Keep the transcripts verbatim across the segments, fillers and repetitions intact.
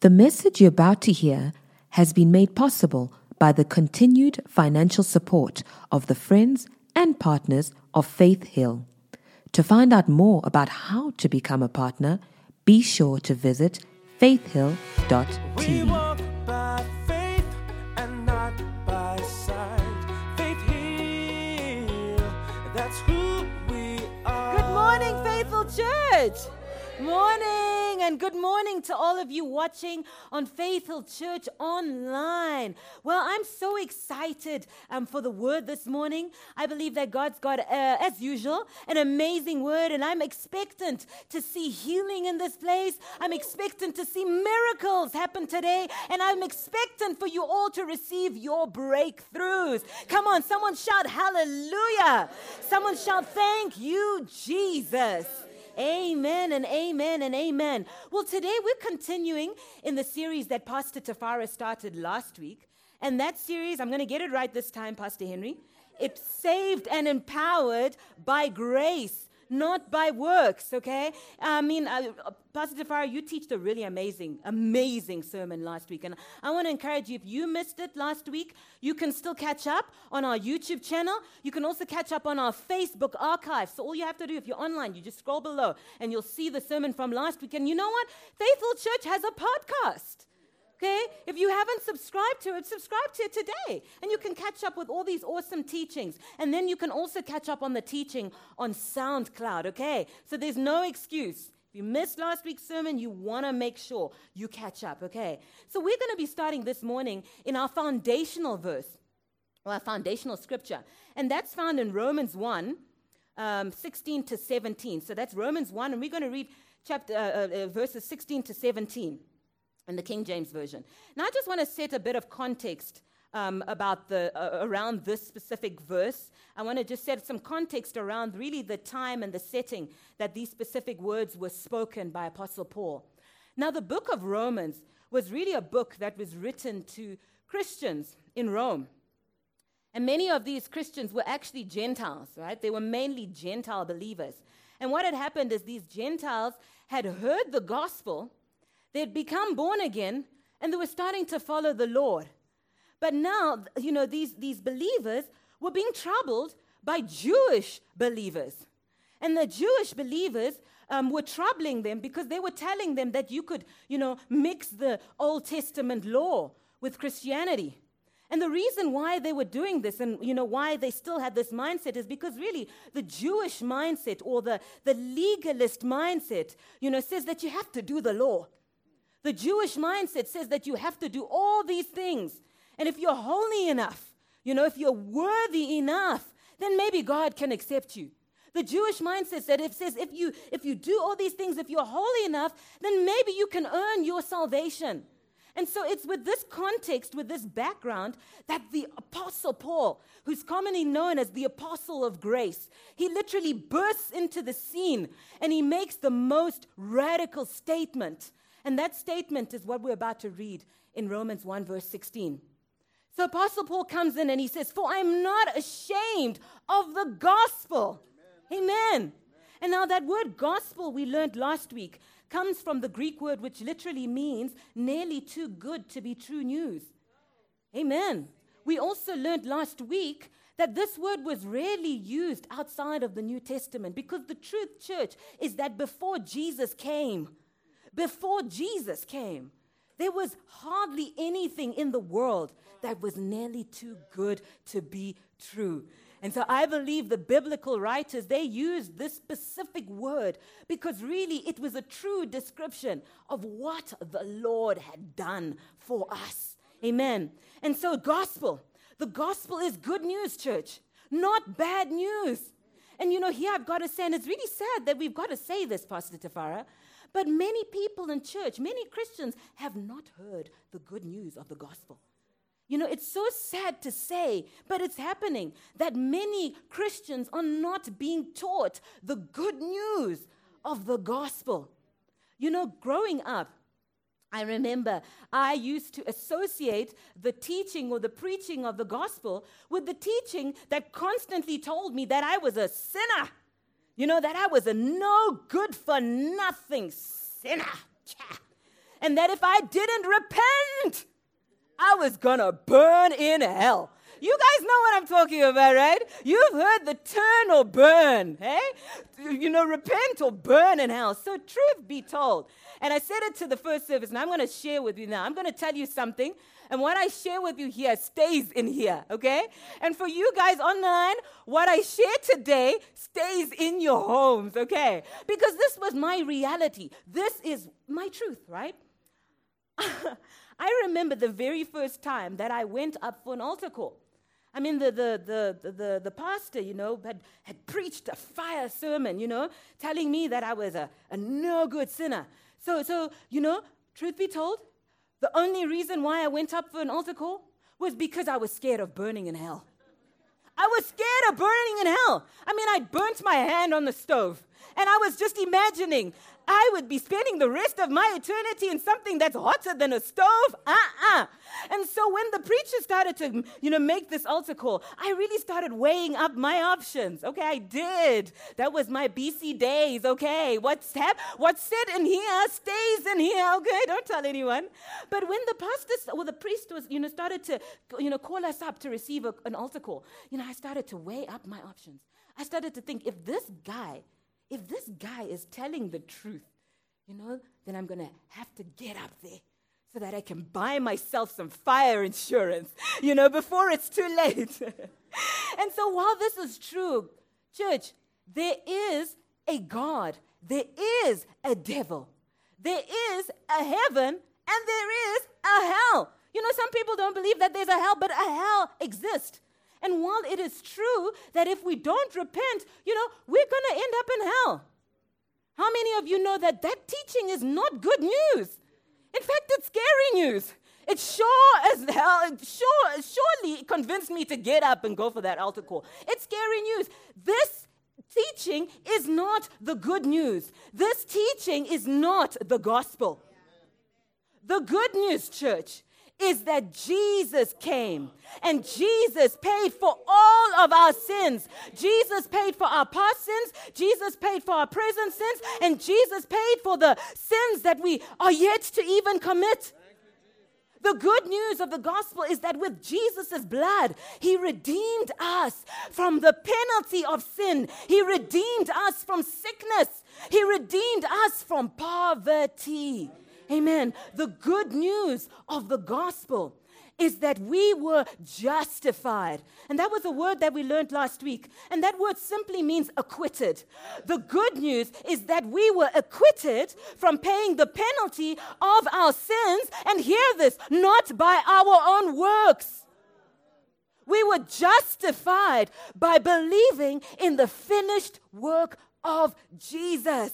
The message you're about to hear has been made possible by the continued financial support of the friends and partners of Faith Hill. To find out more about how to become a partner, be sure to visit faith hill dot t v. We walk by faith and not by sight. Faith Hill, that's who we are. Good morning, Faithful Church. Morning and good morning to all of you watching on Faithful Church Online. Well, I'm so excited um, for the word this morning. I believe that God's got, uh, as usual, an amazing word, and I'm expectant to see healing in this place. I'm expectant to see miracles happen today, and I'm expectant for you all to receive your breakthroughs. Come on, someone shout hallelujah. Someone shout thank you, Jesus. Amen and amen and amen. Well, today we're continuing in the series that Pastor Tafara started last week. And that series, I'm going to get it right this time, Pastor Henry. It's Saved and Empowered by Grace, not by Works, okay? I mean, I, Pastor Tafara, you teached a really amazing, amazing sermon last week. And I want to encourage you, if you missed it last week, you can still catch up on our YouTube channel. You can also catch up on our Facebook archive. So all you have to do, if you're online, you just scroll below and you'll see the sermon from last week. And you know what? Faithful Church has a podcast. Okay, if you haven't subscribed to it, subscribe to it today. And you can catch up with all these awesome teachings. And then you can also catch up on the teaching on SoundCloud, okay? So there's no excuse. If you missed last week's sermon, you want to make sure you catch up, okay? So we're going to be starting this morning in our foundational verse, or our foundational scripture. And that's found in Romans one, um, sixteen to seventeen. So that's Romans one, and we're going to read chapter uh, uh, verses sixteen to seventeen. In the King James Version. Now, I just want to set a bit of context um, about the uh, around this specific verse. I want to just set some context around really the time and the setting that these specific words were spoken by Apostle Paul. Now, the book of Romans was really a book that was written to Christians in Rome. And many of these Christians were actually Gentiles, right? They were mainly Gentile believers. And what had happened is these Gentiles had heard the gospel. They'd become born again, and they were starting to follow the Lord. But now, you know, these, these believers were being troubled by Jewish believers. And the Jewish believers um, were troubling them because they were telling them that you could, you know, mix the Old Testament law with Christianity. And the reason why they were doing this and, you know, why they still had this mindset is because really the Jewish mindset or the, the legalist mindset, you know, says that you have to do the law. The Jewish mindset says that you have to do all these things. And if you're holy enough, you know, if you're worthy enough, then maybe God can accept you. The Jewish mindset that it says if you if you do all these things, if you're holy enough, then maybe you can earn your salvation. And so it's with this context, with this background, that the Apostle Paul, who's commonly known as the Apostle of Grace, he literally bursts into the scene and he makes the most radical statement. And that statement is what we're about to read in Romans one, verse sixteen. So Apostle Paul comes in and he says, "For I am not ashamed of the gospel." Amen. Amen. Amen. And now that word gospel we learned last week comes from the Greek word which literally means nearly too good to be true news. Amen. Amen. We also learned last week that this word was rarely used outside of the New Testament because the truth, church, is that before Jesus came, Before Jesus came, there was hardly anything in the world that was nearly too good to be true. And so I believe the biblical writers, they used this specific word because really it was a true description of what the Lord had done for us. Amen. And so gospel, the gospel is good news, church, not bad news. And you know, here I've got to say, and it's really sad that we've got to say this, Pastor Tafara, but many people in church, many Christians have not heard the good news of the gospel. You know, it's so sad to say, but it's happening that many Christians are not being taught the good news of the gospel. You know, growing up, I remember I used to associate the teaching or the preaching of the gospel with the teaching that constantly told me that I was a sinner. You know, that I was a no good for nothing sinner. and that if I didn't repent, I was going to burn in hell. You guys know what I'm talking about, right? You've heard the turn or burn, hey? You know, repent or burn in hell. So truth be told. And I said it to the first service, and I'm going to share with you now. I'm going to tell you something, and what I share with you here stays in here, okay? And for you guys online, what I share today stays in your homes, okay? Because this was my reality. This is my truth, right? I remember the very first time that I went up for an altar call. I mean, the the the the the pastor, you know, had, had preached a fire sermon, you know, telling me that I was a, a no-good sinner. So, so, you know, truth be told, the only reason why I went up for an altar call was because I was scared of burning in hell. I was scared of burning in hell. I mean, I burnt my hand on the stove, and I was just imagining I would be spending the rest of my eternity in something that's hotter than a stove. Uh-uh. And so when the preacher started to, you know, make this altar call, I really started weighing up my options. Okay, I did. That was my B C days. Okay, what's hap- what's said in here stays in here. Okay, don't tell anyone. But when the pastor or the priest was, you know, started to, you know, call us up to receive a, an altar call, you know, I started to weigh up my options. I started to think, if this guy If this guy is telling the truth, you know, then I'm going to have to get up there so that I can buy myself some fire insurance, you know, before it's too late. And so while this is true, church, there is a God, there is a devil, there is a heaven, and there is a hell. You know, some people don't believe that there's a hell, but a hell exists. And while it is true that if we don't repent, you know, we're going to end up in hell. How many of you know that that teaching is not good news? In fact, it's scary news. It sure as hell, it sure, surely convinced me to get up and go for that altar call. It's scary news. This teaching is not the good news. This teaching is not the gospel. The good news, church, is that Jesus came and Jesus paid for all of our sins. Jesus paid for our past sins. Jesus paid for our present sins. And Jesus paid for the sins that we are yet to even commit. The good news of the gospel is that with Jesus' blood, he redeemed us from the penalty of sin. He redeemed us from sickness. He redeemed us from poverty. Amen. The good news of the gospel is that we were justified. And that was a word that we learned last week. And that word simply means acquitted. The good news is that we were acquitted from paying the penalty of our sins. And hear this, not by our own works. We were justified by believing in the finished work of Jesus.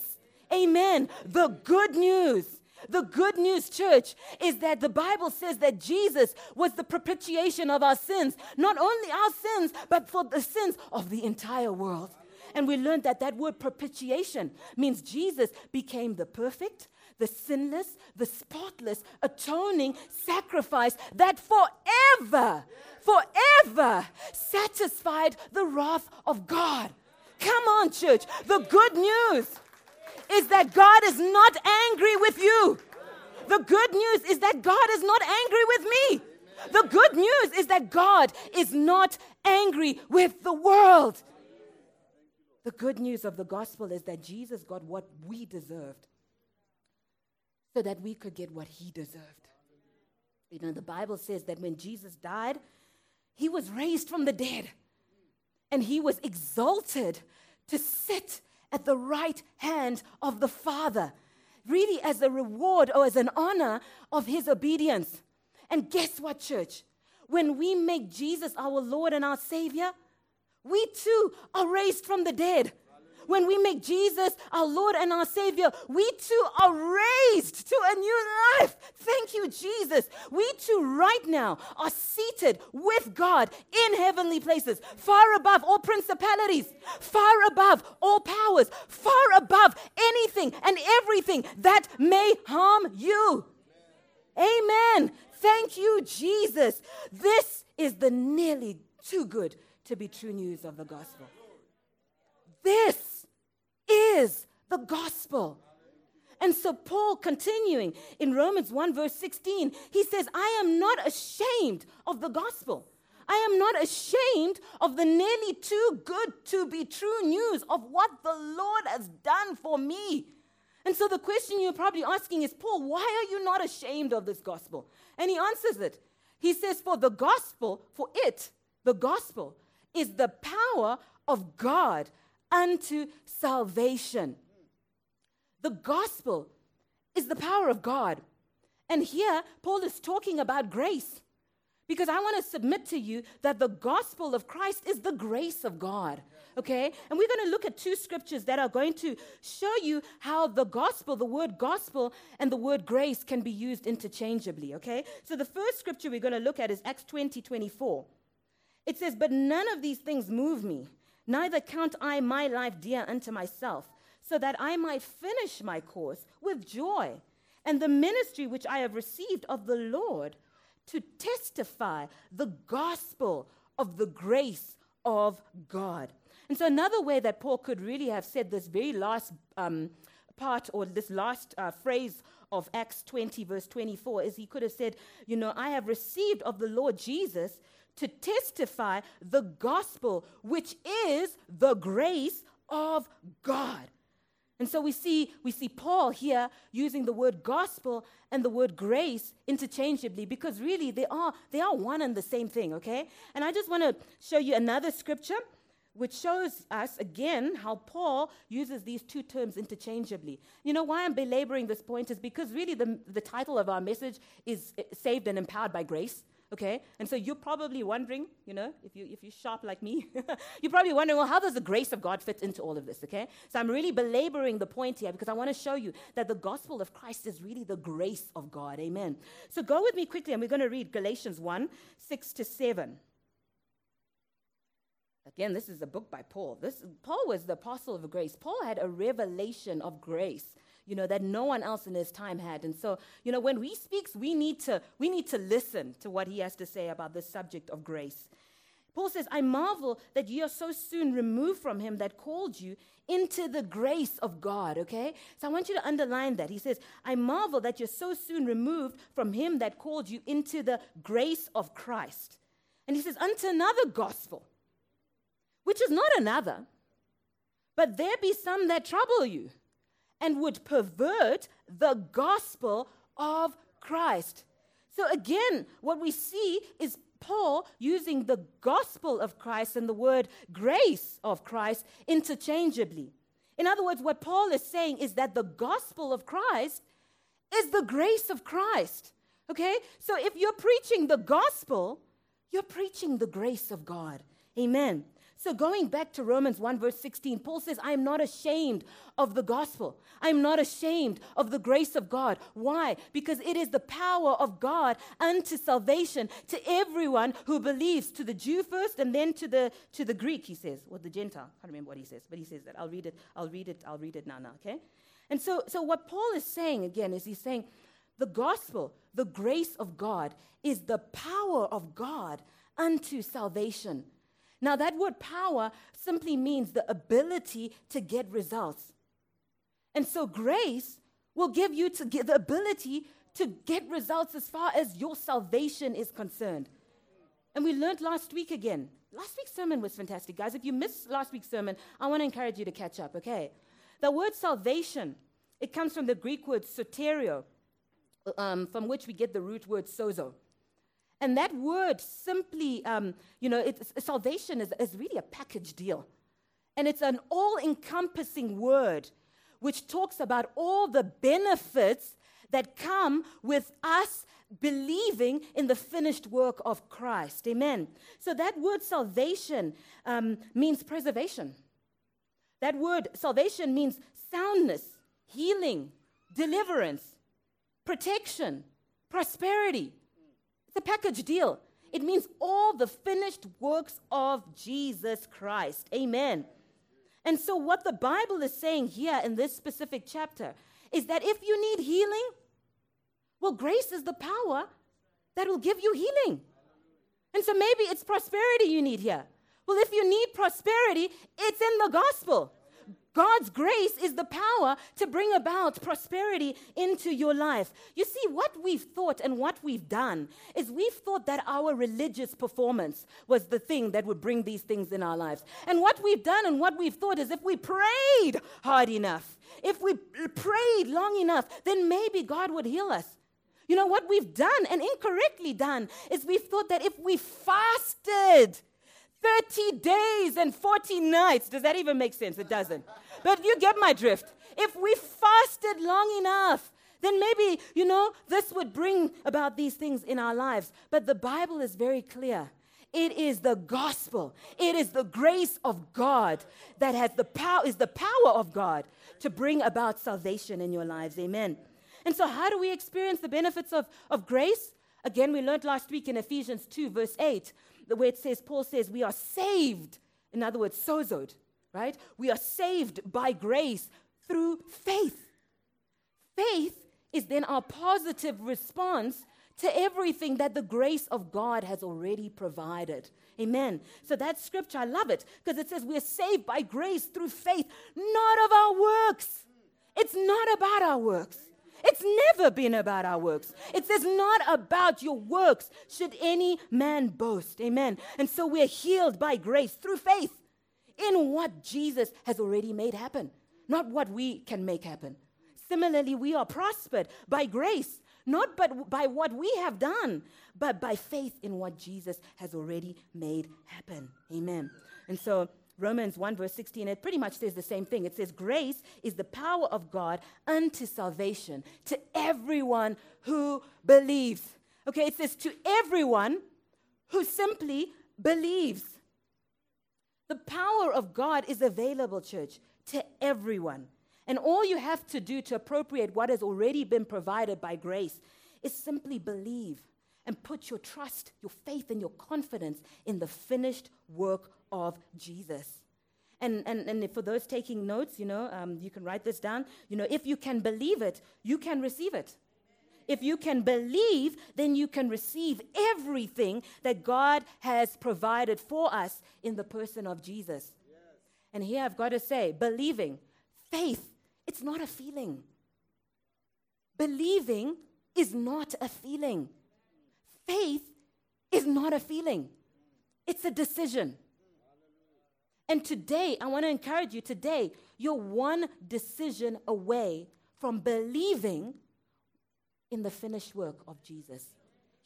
Amen. The good news. The good news, church, is that the Bible says that Jesus was the propitiation of our sins. Not only our sins, but for the sins of the entire world. And we learned that that word propitiation means Jesus became the perfect, the sinless, the spotless, atoning sacrifice that forever, forever satisfied the wrath of God. Come on, church. The good news is that God is not angry with you. The good news is that God is not angry with me. The good news is that God is not angry with the world. The good news of the gospel is that Jesus got what we deserved so that we could get what he deserved. You know, the Bible says that when Jesus died, he was raised from the dead and he was exalted to sit at the right hand of the Father, really as a reward or as an honor of his obedience. And guess what, church? When we make Jesus our Lord and our Savior, we too are raised from the dead. When we make Jesus our Lord and our Savior, we too are raised to a new life. Thank you, Jesus. We too right now are seated with God in heavenly places, far above all principalities, far above all powers, far above anything and everything that may harm you. Amen. Thank you, Jesus. This is the nearly too good to be true news of the gospel. This is the gospel. And so Paul, continuing in Romans one verse sixteen, he says, I am not ashamed of the gospel. I am not ashamed of the nearly too good to be true news of what the Lord has done for me. And so the question you're probably asking is, Paul, why are you not ashamed of this gospel? And he answers it. He says, for the gospel, for it, the gospel is the power of God unto salvation. The gospel is the power of God. And here, Paul is talking about grace. Because I want to submit to you that the gospel of Christ is the grace of God, okay? And we're going to look at two scriptures that are going to show you how the gospel, the word gospel and the word grace can be used interchangeably, okay? So the first scripture we're going to look at is Acts twenty, twenty-four. It says, but none of these things move me, neither count I my life dear unto myself, so that I might finish my course with joy and the ministry which I have received of the Lord, to testify the gospel of the grace of God. And so another way that Paul could really have said this very last um, part or this last uh, phrase of Acts twenty verse twenty-four is he could have said, you know, I have received of the Lord Jesus to testify the gospel, which is the grace of God. And so we see we see Paul here using the word gospel and the word grace interchangeably, because really they are they are one and the same thing, okay? And I just want to show you another scripture which shows us again how Paul uses these two terms interchangeably. You know why I'm belaboring this point is because really the, the title of our message is Saved and Empowered by Grace. Okay, and so you're probably wondering, you know, if you if you're sharp like me, you're probably wondering, well, how does the grace of God fit into all of this? Okay, so I'm really belaboring the point here because I want to show you that the gospel of Christ is really the grace of God. Amen. So go with me quickly, and we're going to read Galatians one, six to seven. Again, this is a book by Paul. This Paul was the apostle of grace. Paul had a revelation of grace, you know, that no one else in his time had. And so, you know, when he speaks, we need to we need to listen to what he has to say about this subject of grace. Paul says, I marvel that you are so soon removed from him that called you into the grace of God, okay? So I want you to underline that. He says, I marvel that you're so soon removed from him that called you into the grace of Christ. And he says, unto another gospel, which is not another, but there be some that trouble you, and would pervert the gospel of Christ. So again, what we see is Paul using the gospel of Christ and the word grace of Christ interchangeably. In other words, what Paul is saying is that the gospel of Christ is the grace of Christ. Okay? So if you're preaching the gospel, you're preaching the grace of God. Amen. So going back to Romans one verse sixteen, Paul says, I am not ashamed of the gospel. I am not ashamed of the grace of God. Why? Because it is the power of God unto salvation to everyone who believes, to the Jew first and then to the to the Greek, he says, or the Gentile. I can't remember what he says, but he says that. I'll read it, I'll read it, I'll read it now, now, okay? And so, so what Paul is saying again is he's saying the gospel, the grace of God, is the power of God unto salvation. Now, that word power simply means the ability to get results. And so grace will give you to get the ability to get results as far as your salvation is concerned. And we learned last week again. Last week's sermon was fantastic, guys. If you missed last week's sermon, I want to encourage you to catch up, okay? The word salvation, it comes from the Greek word soterio, um, from which we get the root word sozo. And that word simply, um, you know, it's, salvation is, is really a package deal. And it's an all-encompassing word which talks about all the benefits that come with us believing in the finished work of Christ. Amen. So that word salvation um, means preservation. That word salvation means soundness, healing, deliverance, protection, prosperity. The package deal. It means all the finished works of Jesus Christ. Amen. And so what the Bible is saying here in this specific chapter is that if you need healing, well, grace is the power that will give you healing. And so maybe it's prosperity you need here. Well, if you need prosperity, it's in the gospel. God's grace is the power to bring about prosperity into your life. You see, what we've thought and what we've done is we've thought that our religious performance was the thing that would bring these things in our lives. And what we've done and what we've thought is if we prayed hard enough, if we prayed long enough, then maybe God would heal us. You know, what we've done and incorrectly done is we've thought that if we fasted thirty days and forty nights. Does that even make sense? It doesn't. But you get my drift. If we fasted long enough, then maybe, you know, this would bring about these things in our lives. But the Bible is very clear. It is the gospel. It is the grace of God that has the power, is the power of God to bring about salvation in your lives. Amen. And so how do we experience the benefits of, of grace? Again, we learned last week in Ephesians two, verse eight, where it says, Paul says, we are saved. In other words, sozoed, right? We are saved by grace through faith. Faith is then our positive response to everything that the grace of God has already provided. Amen. So that scripture, I love it, because it says we are saved by grace through faith, not of our works. It's not about our works. It's never been about our works. It says not about your works should any man boast. Amen. And so we're healed by grace through faith in what Jesus has already made happen, not what we can make happen. Similarly, we are prospered by grace, not but by what we have done, but by faith in what Jesus has already made happen. Amen. And so Romans one verse sixteen, it pretty much says the same thing. It says, grace is the power of God unto salvation to everyone who believes. Okay, it says to everyone who simply believes. The power of God is available, church, to everyone. And all you have to do to appropriate what has already been provided by grace is simply believe and put your trust, your faith, and your confidence in the finished work of Jesus. And, and, and for those taking notes, you know, um, you can write this down. You know, if you can believe it, you can receive it. If you can believe, then you can receive everything that God has provided for us in the person of Jesus. Yes. And here I've got to say, believing, faith, it's not a feeling. Believing is not a feeling. Faith is not a feeling. It's a decision. And today, I want to encourage you, today, you're one decision away from believing in the finished work of Jesus.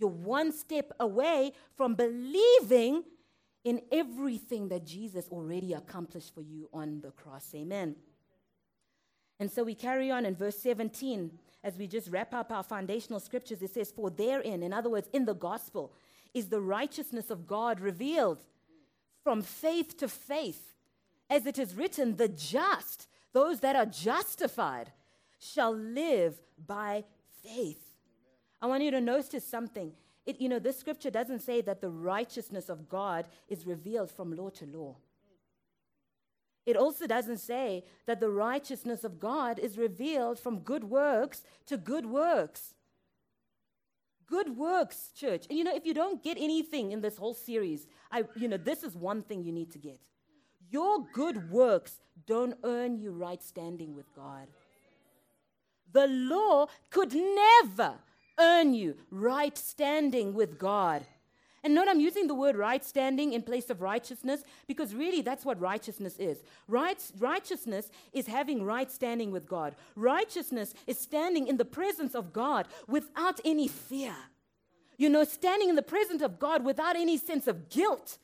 You're one step away from believing in everything that Jesus already accomplished for you on the cross. Amen. And so we carry on in verse seventeen. As we just wrap up our foundational scriptures, it says, for therein, in other words, in the gospel, is the righteousness of God revealed from faith to faith. As it is written, the just, those that are justified, shall live by faith. Amen. I want you to notice something. It, you know, this scripture doesn't say that the righteousness of God is revealed from law to law. It also doesn't say that the righteousness of God is revealed from good works to good works. Good works, church. And you know, if you don't get anything in this whole series, I, you know, this is one thing you need to get. Your good works don't earn you right standing with God. The law could never earn you right standing with God. And note, I'm using the word right standing in place of righteousness because really that's what righteousness is. Right, righteousness is having right standing with God. Righteousness is standing in the presence of God without any fear. You know, standing in the presence of God without any sense of guilt,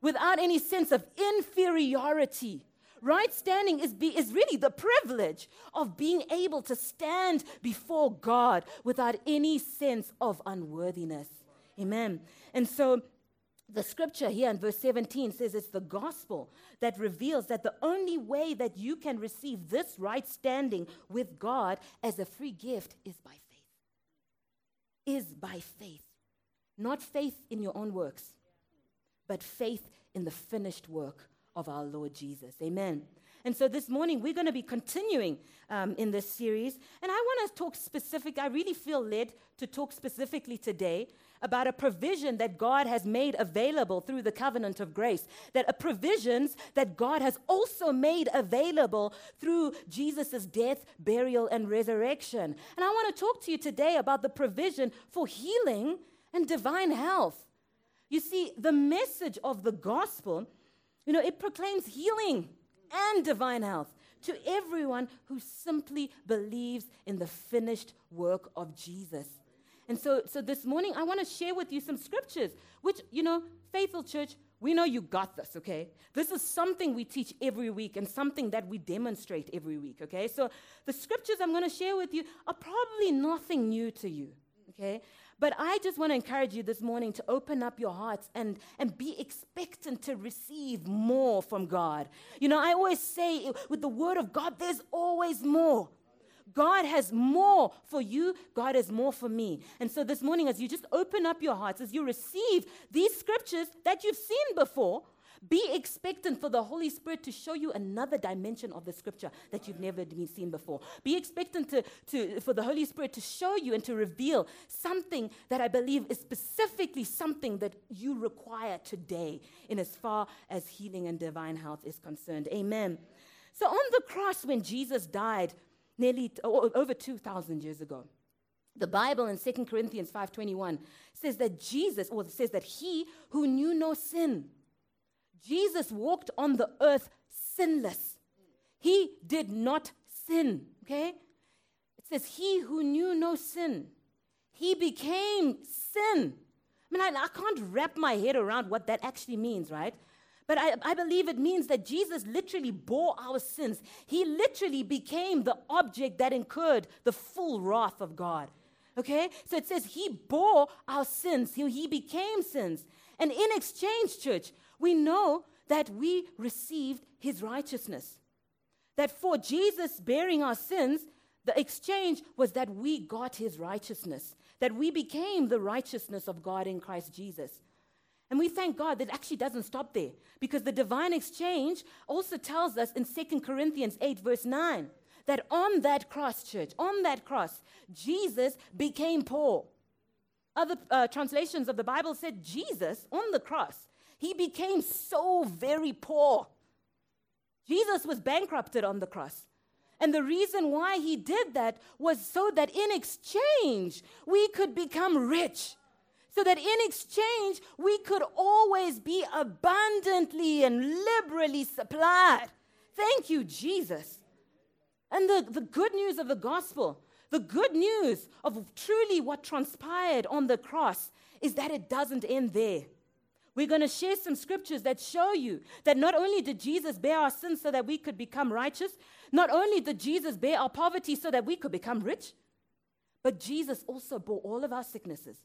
without any sense of inferiority. Right standing is be, is really the privilege of being able to stand before God without any sense of unworthiness. Amen. And so the scripture here in verse seventeen says it's the gospel that reveals that the only way that you can receive this right standing with God as a free gift is by faith. Is by faith. Not faith in your own works, but faith in the finished work of our Lord Jesus. Amen. And so this morning, we're going to be continuing um, in this series. And I want to talk specific. I really feel led to talk specifically today about a provision that God has made available through the covenant of grace, that a provisions that God has also made available through Jesus' death, burial, and resurrection. And I want to talk to you today about the provision for healing and divine health. You see, the message of the gospel, you know, it proclaims healing and divine health to everyone who simply believes in the finished work of Jesus. And so, so this morning, I want to share with you some scriptures, which, you know, Faithful Church, we know you got this, okay? This is something we teach every week and something that we demonstrate every week, okay? So the scriptures I'm going to share with you are probably nothing new to you, okay? But I just want to encourage you this morning to open up your hearts and, and be expectant to receive more from God. You know, I always say with the word of God, there's always more. God has more for you. God has more for me. And so this morning, as you just open up your hearts, as you receive these scriptures that you've seen before, be expectant for the Holy Spirit to show you another dimension of the scripture that you've never been seen before. Be expectant to, to, for the Holy Spirit to show you and to reveal something that I believe is specifically something that you require today in as far as healing and divine health is concerned. Amen. So on the cross when Jesus died, nearly t- over two thousand years ago. The Bible in Second Corinthians five twenty-one says that Jesus, or says that he who knew no sin, Jesus walked on the earth sinless. He did not sin, okay? It says he who knew no sin, he became sin. I mean, I, I can't wrap my head around what that actually means, right? But I, I believe it means that Jesus literally bore our sins. He literally became the object that incurred the full wrath of God. Okay? So it says he bore our sins. He, he became sins. And in exchange, church, we know that we received his righteousness. That for Jesus bearing our sins, the exchange was that we got his righteousness. That we became the righteousness of God in Christ Jesus. And we thank God that it actually doesn't stop there, because the divine exchange also tells us in Second Corinthians eight verse nine that on that cross, church, on that cross, Jesus became poor. Other uh, translations of the Bible said Jesus, on the cross, he became so very poor. Jesus was bankrupted on the cross. And the reason why he did that was so that in exchange, we could become rich. So that in exchange, we could always be abundantly and liberally supplied. Thank you, Jesus. And the, the good news of the gospel, the good news of truly what transpired on the cross is that it doesn't end there. We're going to share some scriptures that show you that not only did Jesus bear our sins so that we could become righteous, not only did Jesus bear our poverty so that we could become rich, but Jesus also bore all of our sicknesses.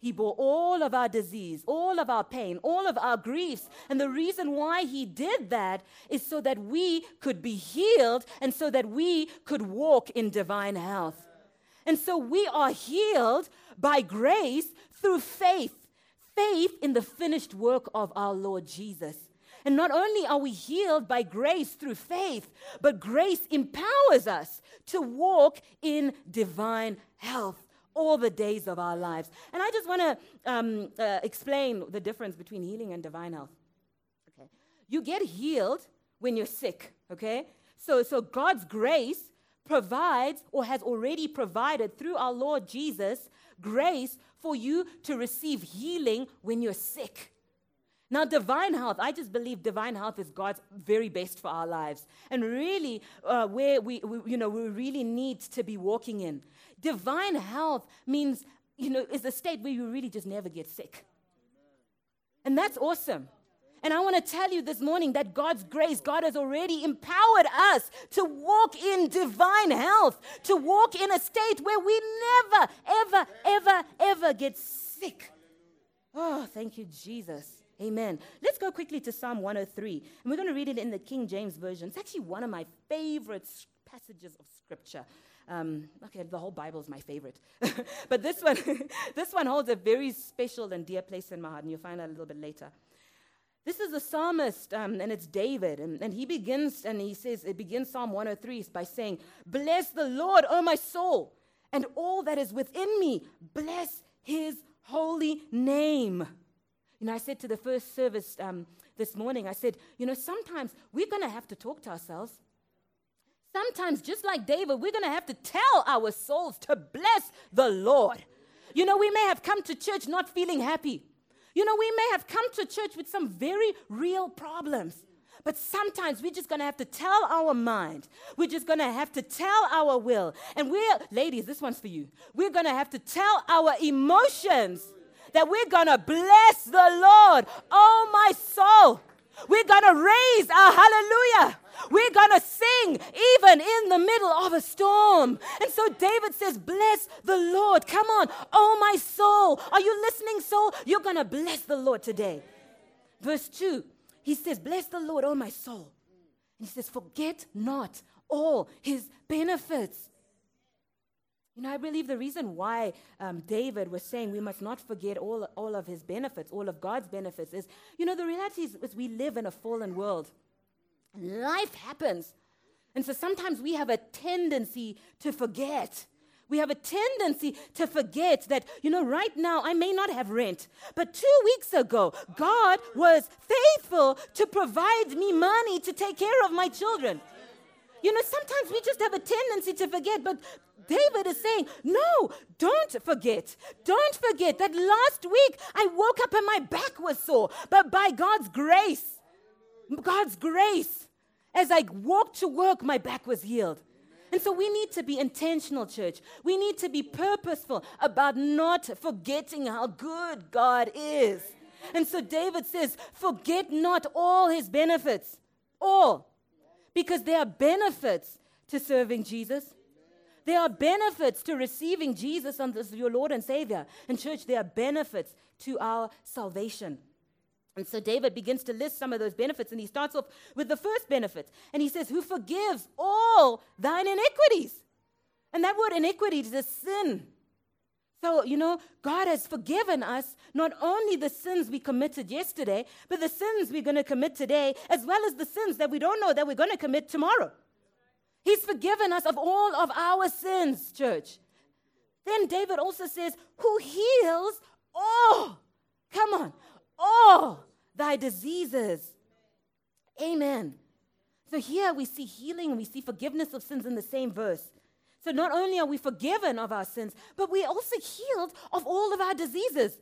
He bore all of our disease, all of our pain, all of our griefs. And the reason why he did that is so that we could be healed and so that we could walk in divine health. And so we are healed by grace through faith, faith in the finished work of our Lord Jesus. And not only are we healed by grace through faith, but grace empowers us to walk in divine health all the days of our lives. And I just want to um, uh, explain the difference between healing and divine health. Okay, you get healed when you're sick, okay? So, so God's grace provides or has already provided through our Lord Jesus grace for you to receive healing when you're sick. Now, divine health, I just believe divine health is God's very best for our lives. And really, uh, where we, we, you know, we really need to be walking in. Divine health means, you know, is a state where you really just never get sick. And that's awesome. And I want to tell you this morning that God's grace, God has already empowered us to walk in divine health, to walk in a state where we never, ever, ever, ever get sick. Oh, thank you, Jesus. Amen. Let's go quickly to Psalm one oh three. And we're going to read it in the King James Version. It's actually one of my favorite passages of Scripture. Um, okay, the whole Bible is my favorite. But this one, this one holds a very special and dear place in my heart, and you'll find out a little bit later. This is a psalmist, um, and it's David, and, and he begins, and he says, it begins Psalm one oh three by saying, "Bless the Lord, O my soul, and all that is within me. Bless his holy name." You know, I said to the first service um, this morning, I said, you know, sometimes we're going to have to talk to ourselves. Sometimes, just like David, we're going to have to tell our souls to bless the Lord. You know, we may have come to church not feeling happy. You know, we may have come to church with some very real problems. But sometimes we're just going to have to tell our mind. We're just going to have to tell our will. And we're, ladies, this one's for you. We're going to have to tell our emotions that we're going to bless the Lord, oh my soul. We're going to raise our hallelujah. We're going to sing even in the middle of a storm. And so David says, bless the Lord. Come on, oh my soul. Are you listening, soul? You're going to bless the Lord today. Verse two, he says, bless the Lord, oh my soul. And he says, forget not all his benefits. You know, I believe the reason why um, David was saying we must not forget all, all of his benefits, all of God's benefits is, you know, the reality is, is we live in a fallen world. Life happens. And so sometimes we have a tendency to forget. We have a tendency to forget that, you know, right now I may not have rent, but two weeks ago, God was faithful to provide me money to take care of my children. You know, sometimes we just have a tendency to forget, but David is saying, no, don't forget. Don't forget that last week I woke up and my back was sore, but by God's grace, God's grace, as I walked to work, my back was healed. And so we need to be intentional, church. We need to be purposeful about not forgetting how good God is. And so David says, forget not all his benefits, all. Because there are benefits to serving Jesus. There are benefits to receiving Jesus as your Lord and Savior. And church, there are benefits to our salvation. And so David begins to list some of those benefits, and he starts off with the first benefit. And he says, who forgives all thine iniquities. And that word iniquities is sin. So, you know, God has forgiven us not only the sins we committed yesterday, but the sins we're going to commit today, as well as the sins that we don't know that we're going to commit tomorrow. He's forgiven us of all of our sins, church. Then David also says, who heals all, come on, all thy diseases. Amen. So here we see healing, we see forgiveness of sins in the same verse. So not only are we forgiven of our sins, but we're also healed of all of our diseases.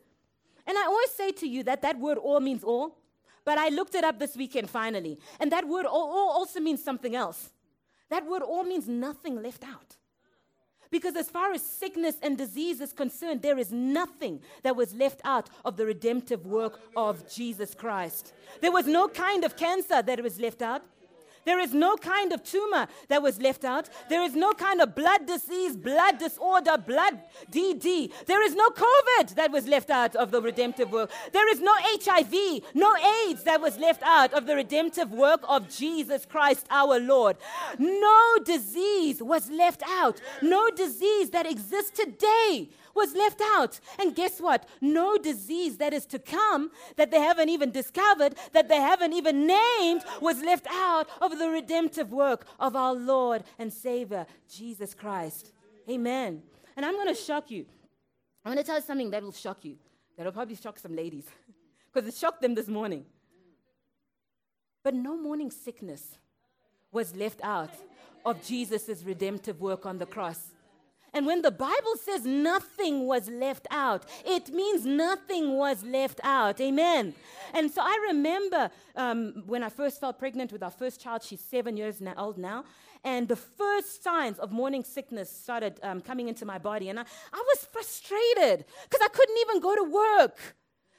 And I always say to you that that word all means all, but I looked it up this weekend finally. And that word all, all also means something else. That word all means nothing left out. Because as far as sickness and disease is concerned, there is nothing that was left out of the redemptive work of Jesus Christ. There was no kind of cancer that was left out. There is no kind of tumor that was left out. There is no kind of blood disease, blood disorder, blood D D. There is no COVID that was left out of the redemptive work. There is no H I V, no AIDS that was left out of the redemptive work of Jesus Christ our Lord. No disease was left out. No disease that exists today was left out. And guess what? No disease that is to come, that they haven't even discovered, that they haven't even named, was left out of the redemptive work of our Lord and Savior, Jesus Christ. Amen. And I'm going to shock you. I'm going to tell you something that will shock you. That will probably shock some ladies because it shocked them this morning. But no morning sickness was left out of Jesus' redemptive work on the cross. And when the Bible says nothing was left out, it means nothing was left out. Amen. And so I remember um, when I first fell pregnant with our first child, she's seven years now, old now, and the first signs of morning sickness started um, coming into my body. And I, I was frustrated because I couldn't even go to work.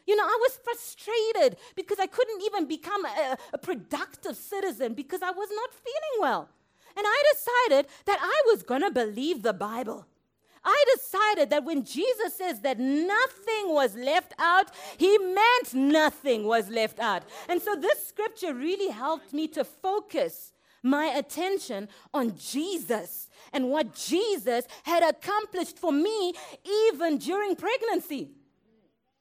You know, I was frustrated because I couldn't even become a, a productive citizen because I was not feeling well. And I decided that I was going to believe the Bible. I decided that when Jesus says that nothing was left out, he meant nothing was left out. And so this scripture really helped me to focus my attention on Jesus and what Jesus had accomplished for me even during pregnancy.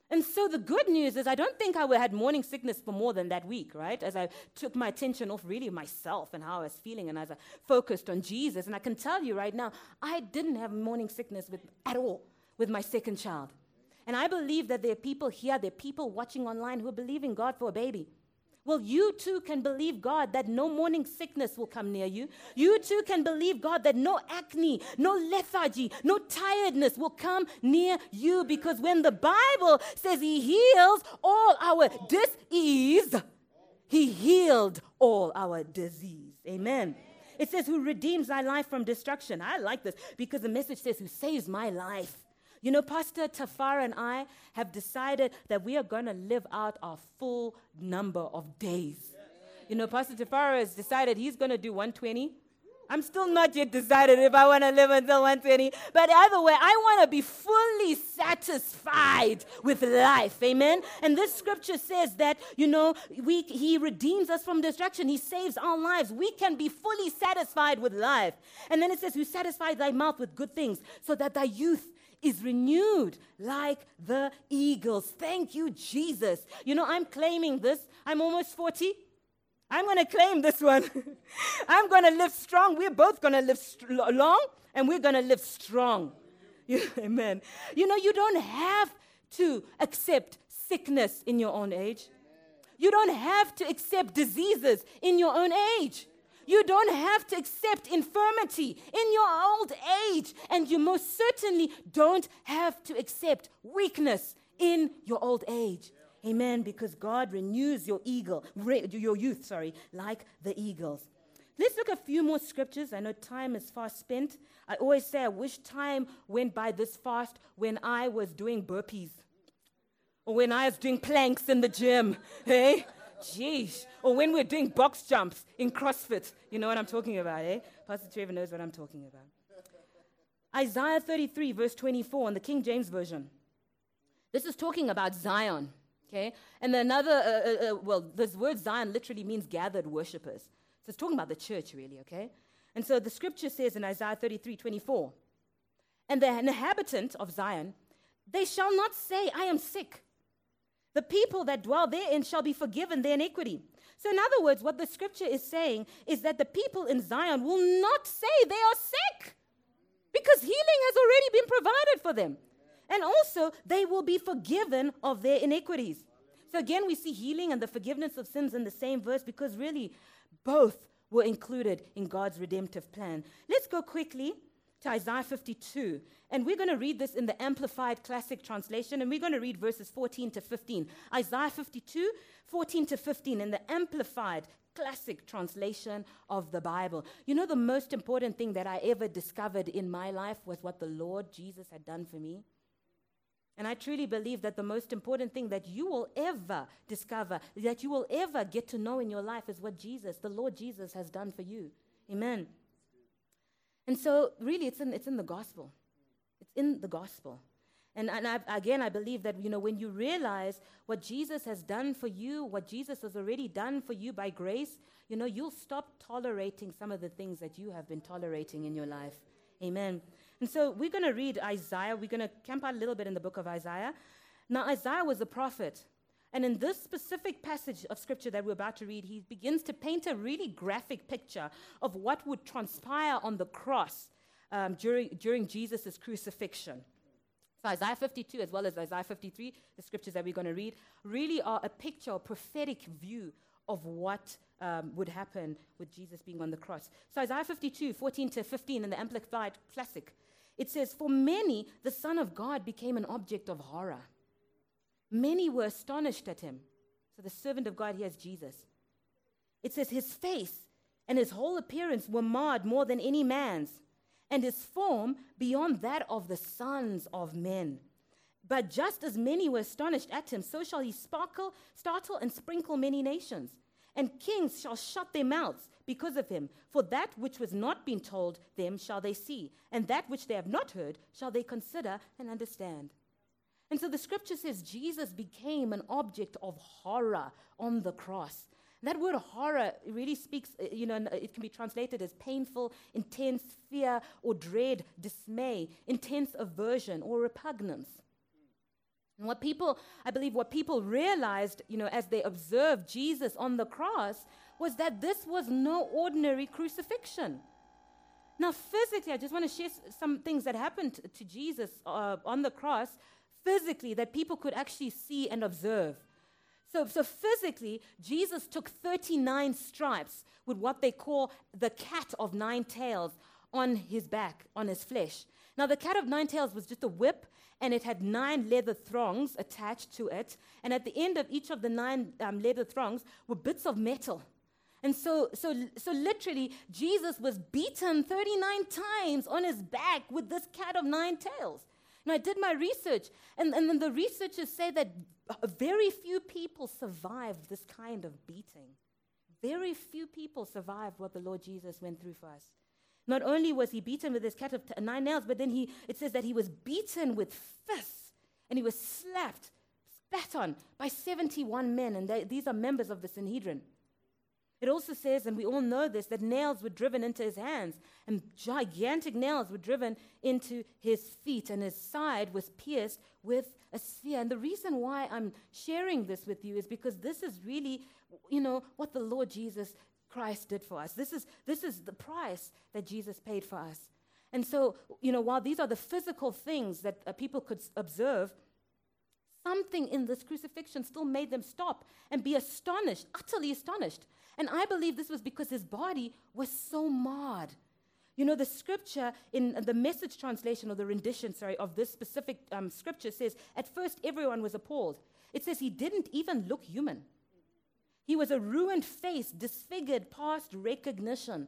And so the good news is I don't think I had morning sickness for more than that week, right? As I took my attention off really myself and how I was feeling and as I focused on Jesus. And I can tell you right now, I didn't have morning sickness with, at all with my second child. And I believe that there are people here, there are people watching online who are believing God for a baby. Well, you too can believe God that no morning sickness will come near you. You too can believe God that no acne, no lethargy, no tiredness will come near you. Because when the Bible says he heals all our disease, he healed all our disease. Amen. It says who redeems thy life from destruction. I like this because the message says who saves my life. You know, Pastor Tafara and I have decided that we are going to live out our full number of days. Yes. You know, Pastor Tafara has decided he's going to do one twenty. I'm still not yet decided if I want to live until one twenty. But either way, I want to be fully satisfied with life. Amen? And this scripture says that, you know, we, he redeems us from destruction. He saves our lives. We can be fully satisfied with life. And then it says, who satisfies thy mouth with good things so that thy youth is renewed like the eagles. Thank you, Jesus. You know, I'm claiming this. I'm almost forty. I'm going to claim this one. I'm going to live strong. We're both going to live st- long, and we're going to live strong. You, amen. You know, you don't have to accept sickness in your own age. You don't have to accept diseases in your own age. You don't have to accept infirmity in your old age. And you most certainly don't have to accept weakness in your old age. Yeah. Amen. Because God renews your eagle, re- your youth, sorry, like the eagles. Let's look at a few more scriptures. I know time is fast spent. I always say I wish time went by this fast when I was doing burpees. Or when I was doing planks in the gym. Hey? Jeez. Or when we're doing box jumps in CrossFit. You know what I'm talking about, eh? Pastor Trevor knows what I'm talking about. Isaiah thirty-three, verse twenty-four, in the King James Version. This is talking about Zion, okay? And another, uh, uh, uh, well, this word Zion literally means gathered worshipers. So it's talking about the church, really, okay? And so the scripture says in Isaiah thirty-three, twenty-four, and the inhabitant of Zion, they shall not say, I am sick. The people that dwell therein shall be forgiven their iniquity. So in other words, what the scripture is saying is that the people in Zion will not say they are sick because healing has already been provided for them. And also, they will be forgiven of their iniquities. So again, we see healing and the forgiveness of sins in the same verse because really both were included in God's redemptive plan. Let's go quickly to Isaiah fifty-two, and we're going to read this in the Amplified Classic Translation, and we're going to read verses fourteen to fifteen. Isaiah fifty-two, fourteen to fifteen, in the Amplified Classic Translation of the Bible. You know, the most important thing that I ever discovered in my life was what the Lord Jesus had done for me. And I truly believe that the most important thing that you will ever discover, that you will ever get to know in your life is what Jesus, the Lord Jesus, has done for you. Amen. And so, really, it's in it's in the gospel. It's in the gospel. And, and I, again, I believe that, you know, when you realize what Jesus has done for you, what Jesus has already done for you by grace, you know, you'll stop tolerating some of the things that you have been tolerating in your life. Amen. And so we're going to read Isaiah. We're going to camp out a little bit in the book of Isaiah. Now, Isaiah was a prophet. And in this specific passage of scripture that we're about to read, he begins to paint a really graphic picture of what would transpire on the cross um, during, during Jesus' crucifixion. So Isaiah fifty-two as well as Isaiah fifty-three, the scriptures that we're going to read, really are a picture, a prophetic view of what um, would happen with Jesus being on the cross. So Isaiah fifty-two, fourteen to fifteen in the Amplified Classic, it says, "For many, the Son of God became an object of horror. Many were astonished at him." So the servant of God here is Jesus. It says, "His face and his whole appearance were marred more than any man's, and his form beyond that of the sons of men. But just as many were astonished at him, so shall he sparkle, startle and sprinkle many nations. And kings shall shut their mouths because of him. For that which was not been told them shall they see, and that which they have not heard shall they consider and understand." And so the scripture says Jesus became an object of horror on the cross. That word horror really speaks, you know, it can be translated as painful, intense fear or dread, dismay, intense aversion or repugnance. And what people, I believe what people realized, you know, as they observed Jesus on the cross was that this was no ordinary crucifixion. Now, physically, I just want to share some things that happened to Jesus uh, on the cross, physically, that people could actually see and observe. So, so physically, Jesus took thirty-nine stripes with what they call the cat of nine tails on his back, on his flesh. Now, the cat of nine tails was just a whip, and it had nine leather thongs attached to it. And at the end of each of the nine um, leather thongs were bits of metal. And so, so, so literally, Jesus was beaten thirty-nine times on his back with this cat of nine tails. Now, I did my research, and, and then the researchers say that very few people survived this kind of beating. Very few people survived what the Lord Jesus went through for us. Not only was he beaten with this cat of t- nine nails, but then he it says that he was beaten with fists, and he was slapped, spat on by seventy-one men, and they, these are members of the Sanhedrin. It also says, and we all know this, that nails were driven into his hands, and gigantic nails were driven into his feet, and his side was pierced with a spear. And the reason why I'm sharing this with you is because this is really, you know, what the Lord Jesus Christ did for us. This is this is the price that Jesus paid for us. And so, you know, while these are the physical things that uh, people could observe, something in this crucifixion still made them stop and be astonished, utterly astonished. And I believe this was because his body was so marred. You know, the scripture in the message translation or the rendition, sorry, of this specific um, scripture says, at first everyone was appalled. It says he didn't even look human. He was a ruined face, disfigured past recognition.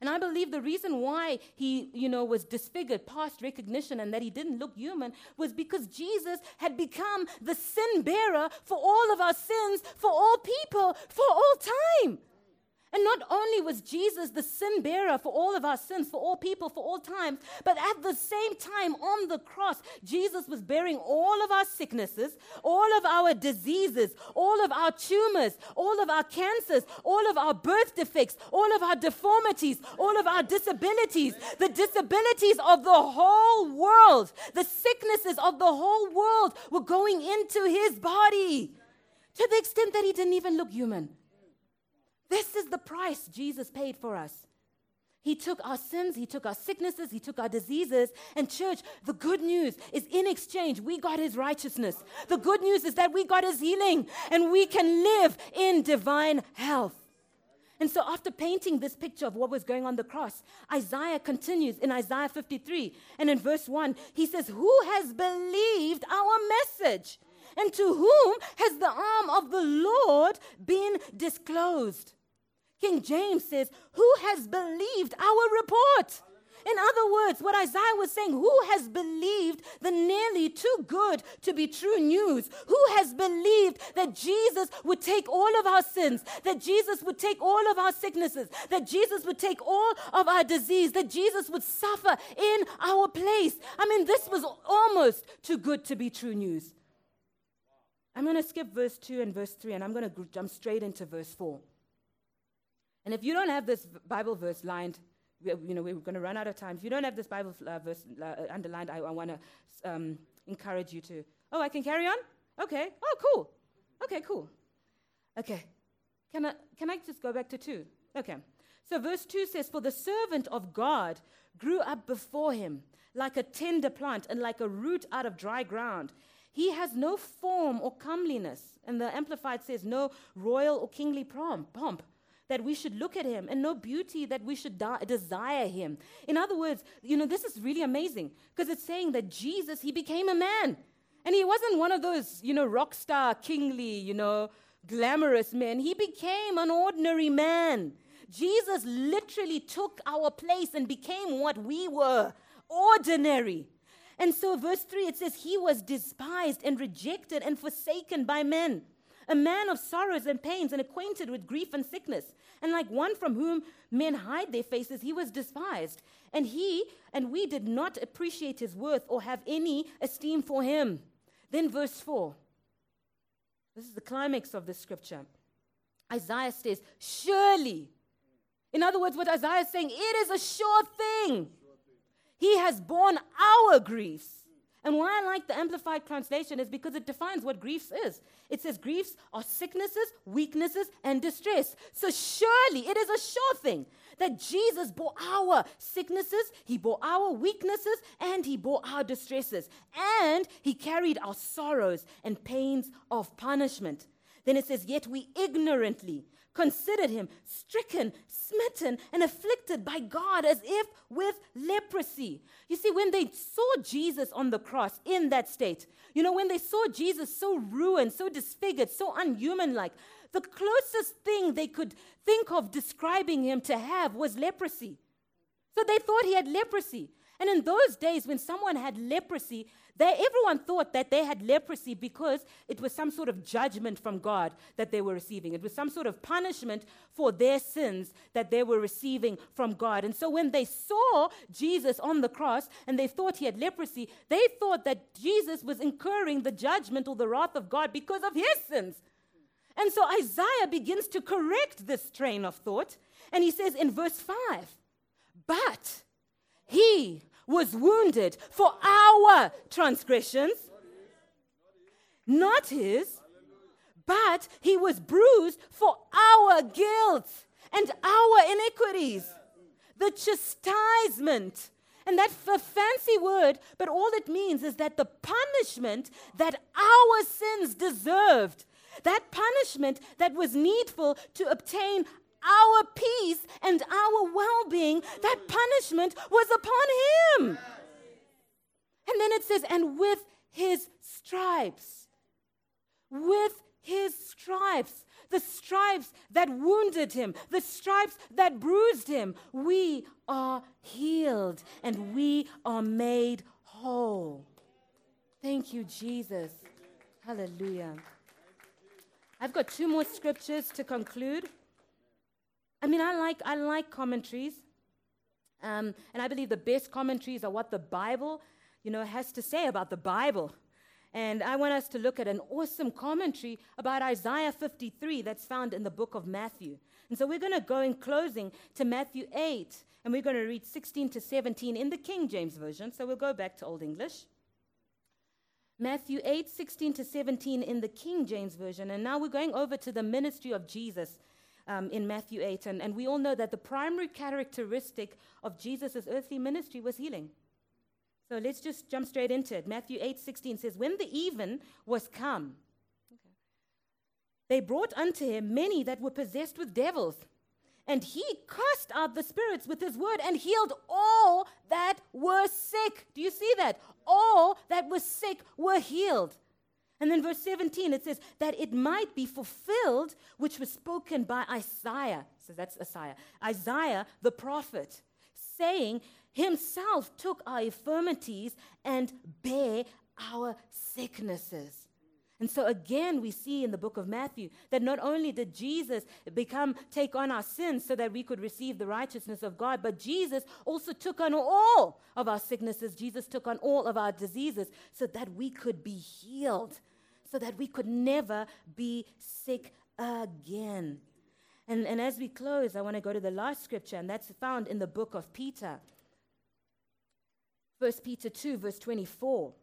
And I believe the reason why he, you know, was disfigured past recognition and that he didn't look human was because Jesus had become the sin bearer for all of our sins, for all people, for all time. And not only was Jesus the sin bearer for all of our sins, for all people, for all times, but at the same time on the cross, Jesus was bearing all of our sicknesses, all of our diseases, all of our tumors, all of our cancers, all of our birth defects, all of our deformities, all of our disabilities, the disabilities of the whole world, the sicknesses of the whole world were going into his body to the extent that he didn't even look human. This is the price Jesus paid for us. He took our sins, he took our sicknesses, he took our diseases. And church, the good news is in exchange, we got his righteousness. The good news is that we got his healing and we can live in divine health. And so after painting this picture of what was going on the cross, Isaiah continues in Isaiah fifty-three. And in verse one, he says, "Who has believed our message? And to whom has the arm of the Lord been disclosed?" King James says, "Who has believed our report?" In other words, what Isaiah was saying, who has believed the nearly too good to be true news? Who has believed that Jesus would take all of our sins, that Jesus would take all of our sicknesses, that Jesus would take all of our disease, that Jesus would suffer in our place? I mean, this was almost too good to be true news. I'm going to skip verse two and verse three, and I'm going to jump straight into verse four. And if you don't have this Bible verse lined, we, you know, we're going to run out of time. If you don't have this Bible uh, verse uh, underlined, I, I want to um, encourage you to, oh, I can carry on? Okay. Oh, cool. Okay, cool. Okay. Can I, can I just go back to two? Okay. So verse two says, "For the servant of God grew up before him like a tender plant and like a root out of dry ground. He has no form or comeliness," and the Amplified says, "no royal or kingly pomp, that we should look at him, and no beauty that we should da- desire him." In other words, you know, this is really amazing because it's saying that Jesus, he became a man. And he wasn't one of those, you know, rock star, kingly, you know, glamorous men. He became an ordinary man. Jesus literally took our place and became what we were, ordinary. And so verse three, it says, "He was despised and rejected and forsaken by men, a man of sorrows and pains and acquainted with grief and sickness. And like one from whom men hide their faces, he was despised. And he, and we did not appreciate his worth or have any esteem for him." Then verse four, this is the climax of the scripture. Isaiah says, "Surely." In other words, what Isaiah is saying, it is a sure thing. "He has borne our griefs And why I like the Amplified translation is because it defines what griefs is. It says griefs are sicknesses, weaknesses, and distress. So surely it is a sure thing that Jesus bore our sicknesses, he bore our weaknesses, and he bore our distresses. And he carried our sorrows and pains of punishment. Then it says, yet we ignorantly considered him stricken, smitten, and afflicted by God as if with leprosy. You see, when they saw Jesus on the cross in that state, you know, when they saw Jesus so ruined, so disfigured, so unhuman-like, the closest thing they could think of describing him to have was leprosy. So they thought he had leprosy. And in those days, when someone had leprosy, they, everyone thought that they had leprosy because it was some sort of judgment from God that they were receiving. It was some sort of punishment for their sins that they were receiving from God. And so when they saw Jesus on the cross and they thought he had leprosy, they thought that Jesus was incurring the judgment or the wrath of God because of his sins. And so Isaiah begins to correct this train of thought. And he says in verse five, but he was wounded for our transgressions, not his, but he was bruised for our guilt and our iniquities, the chastisement. And that's a fancy word, but all it means is that the punishment that our sins deserved, that punishment that was needful to obtain our peace and our well-being, that punishment was upon him. And then it says, and with his stripes, with his stripes, the stripes that wounded him, the stripes that bruised him, we are healed and we are made whole. Thank you, Jesus. Hallelujah. I've got two more scriptures to conclude. I mean, I like I like commentaries, um, and I believe the best commentaries are what the Bible, you know, has to say about the Bible. And I want us to look at an awesome commentary about Isaiah fifty-three that's found in the book of Matthew. And so we're going to go in closing to Matthew eight, and we're going to read sixteen to seventeen in the King James Version. So we'll go back to Old English. Matthew eight, sixteen to seventeen in the King James Version. And now we're going over to the ministry of Jesus. Um, in Matthew eight, and, and we all know that the primary characteristic of Jesus' earthly ministry was healing. So let's just jump straight into it. Matthew eight, sixteen says, when the even was come, okay, they brought unto him many that were possessed with devils, and he cast out the spirits with his word and healed all that were sick. Do you see that? All that were sick were healed. And then verse seventeen, it says, that it might be fulfilled, which was spoken by Isaiah. So that's Isaiah. Isaiah, the prophet, saying, himself took our infirmities and bare our sicknesses. And so again, we see in the book of Matthew that not only did Jesus become, take on our sins so that we could receive the righteousness of God, but Jesus also took on all of our sicknesses. Jesus took on all of our diseases so that we could be healed, so that we could never be sick again. And, and as we close, I want to go to the last scripture, and that's found in the book of Peter. First Peter two, verse twenty-four.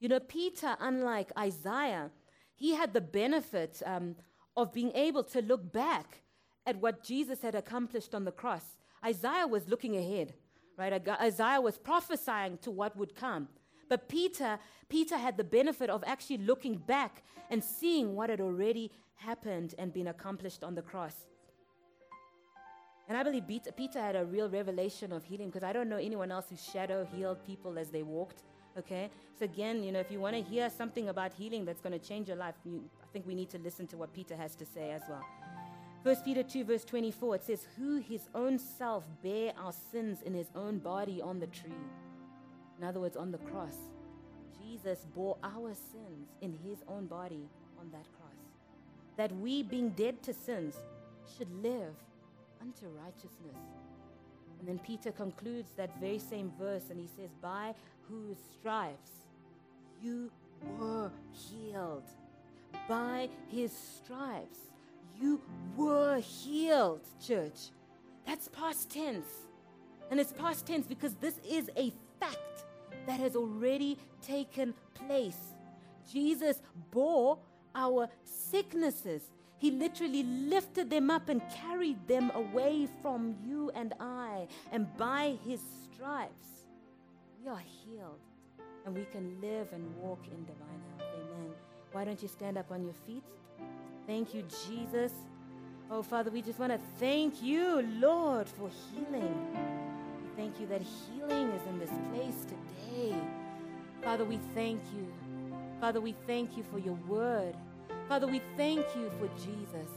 You know, Peter, unlike Isaiah, he had the benefit um, of being able to look back at what Jesus had accomplished on the cross. Isaiah was looking ahead, right? Isaiah was prophesying to what would come. But Peter, Peter had the benefit of actually looking back and seeing what had already happened and been accomplished on the cross. And I believe Peter had a real revelation of healing, because I don't know anyone else who shadow healed people as they walked. Okay, so again, you know, if you want to hear something about healing that's going to change your life, you, I think we need to listen to what Peter has to say as well. First Peter two, verse twenty-four, it says, who his own self bare our sins in his own body on the tree. In other words, on the cross. Jesus bore our sins in his own body on that cross, that we, being dead to sins, should live unto righteousness. And then Peter concludes that very same verse, and he says, by whose stripes you were healed. By his stripes you were healed, church. That's past tense. And it's past tense because this is a fact. that has already taken place. Jesus bore our sicknesses. He literally lifted them up and carried them away from you and I. And by his stripes, we are healed. And we can live and walk in divine health. Amen. Why don't you stand up on your feet? Thank you, Jesus. Oh, Father, we just want to thank you, Lord, for healing. We thank you that healing is in this place today. Father, we thank you. Father, we thank you for your word. Father, we thank you for Jesus.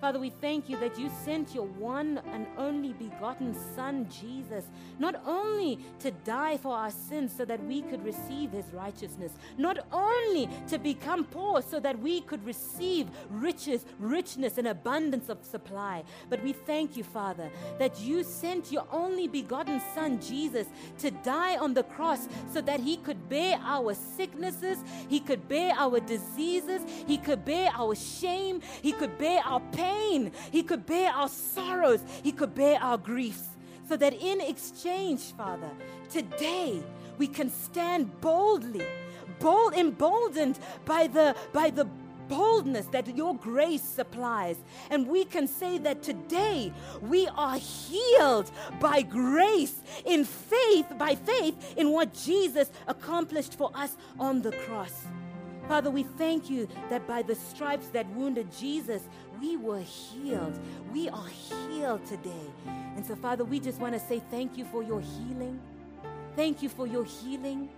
Father, we thank you that you sent your one and only begotten Son, Jesus, not only to die for our sins so that we could receive his righteousness, not only to become poor so that we could receive riches, richness, and abundance of supply, but we thank you, Father, that you sent your only begotten Son, Jesus, to die on the cross so that he could bear our sicknesses, he could bear our diseases, he could bear our shame, he could bear our pain. He could bear our sorrows. He could bear our griefs. So that in exchange, Father, today we can stand boldly, bold, emboldened by the by the boldness that your grace supplies. And we can say that today we are healed by grace, in faith, by faith in what Jesus accomplished for us on the cross. Father, we thank you that by the stripes that wounded Jesus, we were healed. We are healed today. And so, Father, we just want to say thank you for your healing. Thank you for your healing.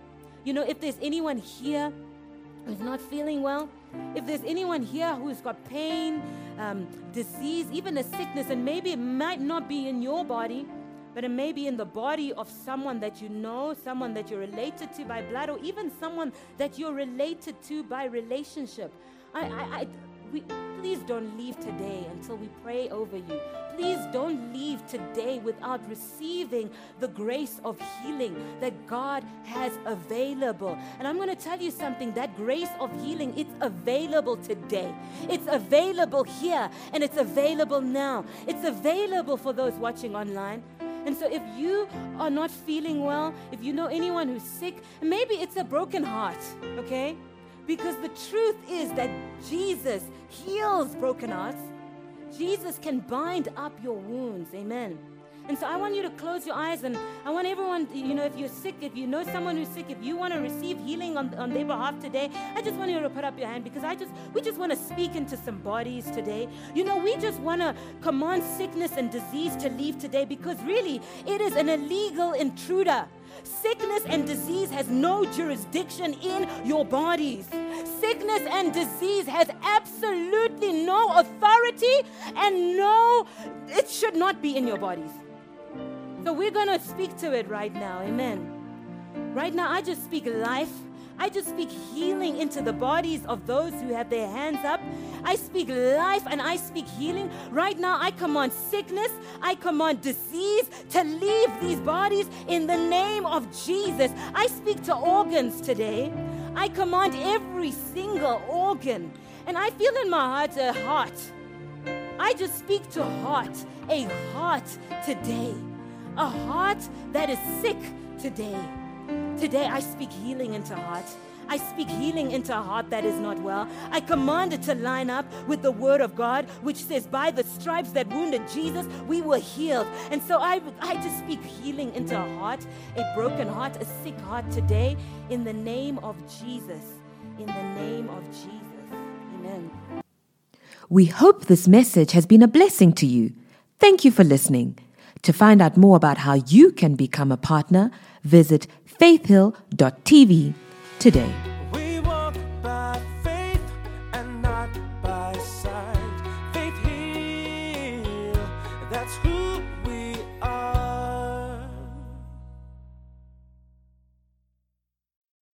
You know, if there's anyone here who's not feeling well, if there's anyone here who's got pain, um, disease, even a sickness, and maybe it might not be in your body, but it may be in the body of someone that you know, someone that you're related to by blood, or even someone that you're related to by relationship. I, I, I, we, please don't leave today until we pray over you. Please don't leave today without receiving the grace of healing that God has available. And I'm going to tell you something, that grace of healing, it's available today. It's available here, and it's available now. It's available for those watching online. And so if you are not feeling well, if you know anyone who's sick, maybe it's a broken heart, okay? Because the truth is that Jesus heals broken hearts. Jesus can bind up your wounds, amen. And so I want you to close your eyes, and I want everyone, you know, if you're sick, if you know someone who's sick, if you want to receive healing on, on their behalf today, I just want you to put up your hand, because I just, we just want to speak into some bodies today. You know, we just want to command sickness and disease to leave today, because really it is an illegal intruder. Sickness and disease has no jurisdiction in your bodies. Sickness and disease has absolutely no authority, and no, it should not be in your bodies. So we're going to speak to it right now. Amen. Right now, I just speak life. I just speak healing into the bodies of those who have their hands up. I speak life and I speak healing. Right now, I command sickness, I command disease to leave these bodies in the name of Jesus. I speak to organs today. I command every single organ. And I feel in my heart a heart. I just speak to heart, a heart today. A heart that is sick today. Today I speak healing into heart. I speak healing into a heart that is not well. I command it to line up with the word of God, which says, by the stripes that wounded Jesus, we were healed. And so I, I just speak healing into a heart, a broken heart, a sick heart today, in the name of Jesus. In the name of Jesus. Amen. We hope this message has been a blessing to you. Thank you for listening. To find out more about how you can become a partner, visit faith hill dot t v today.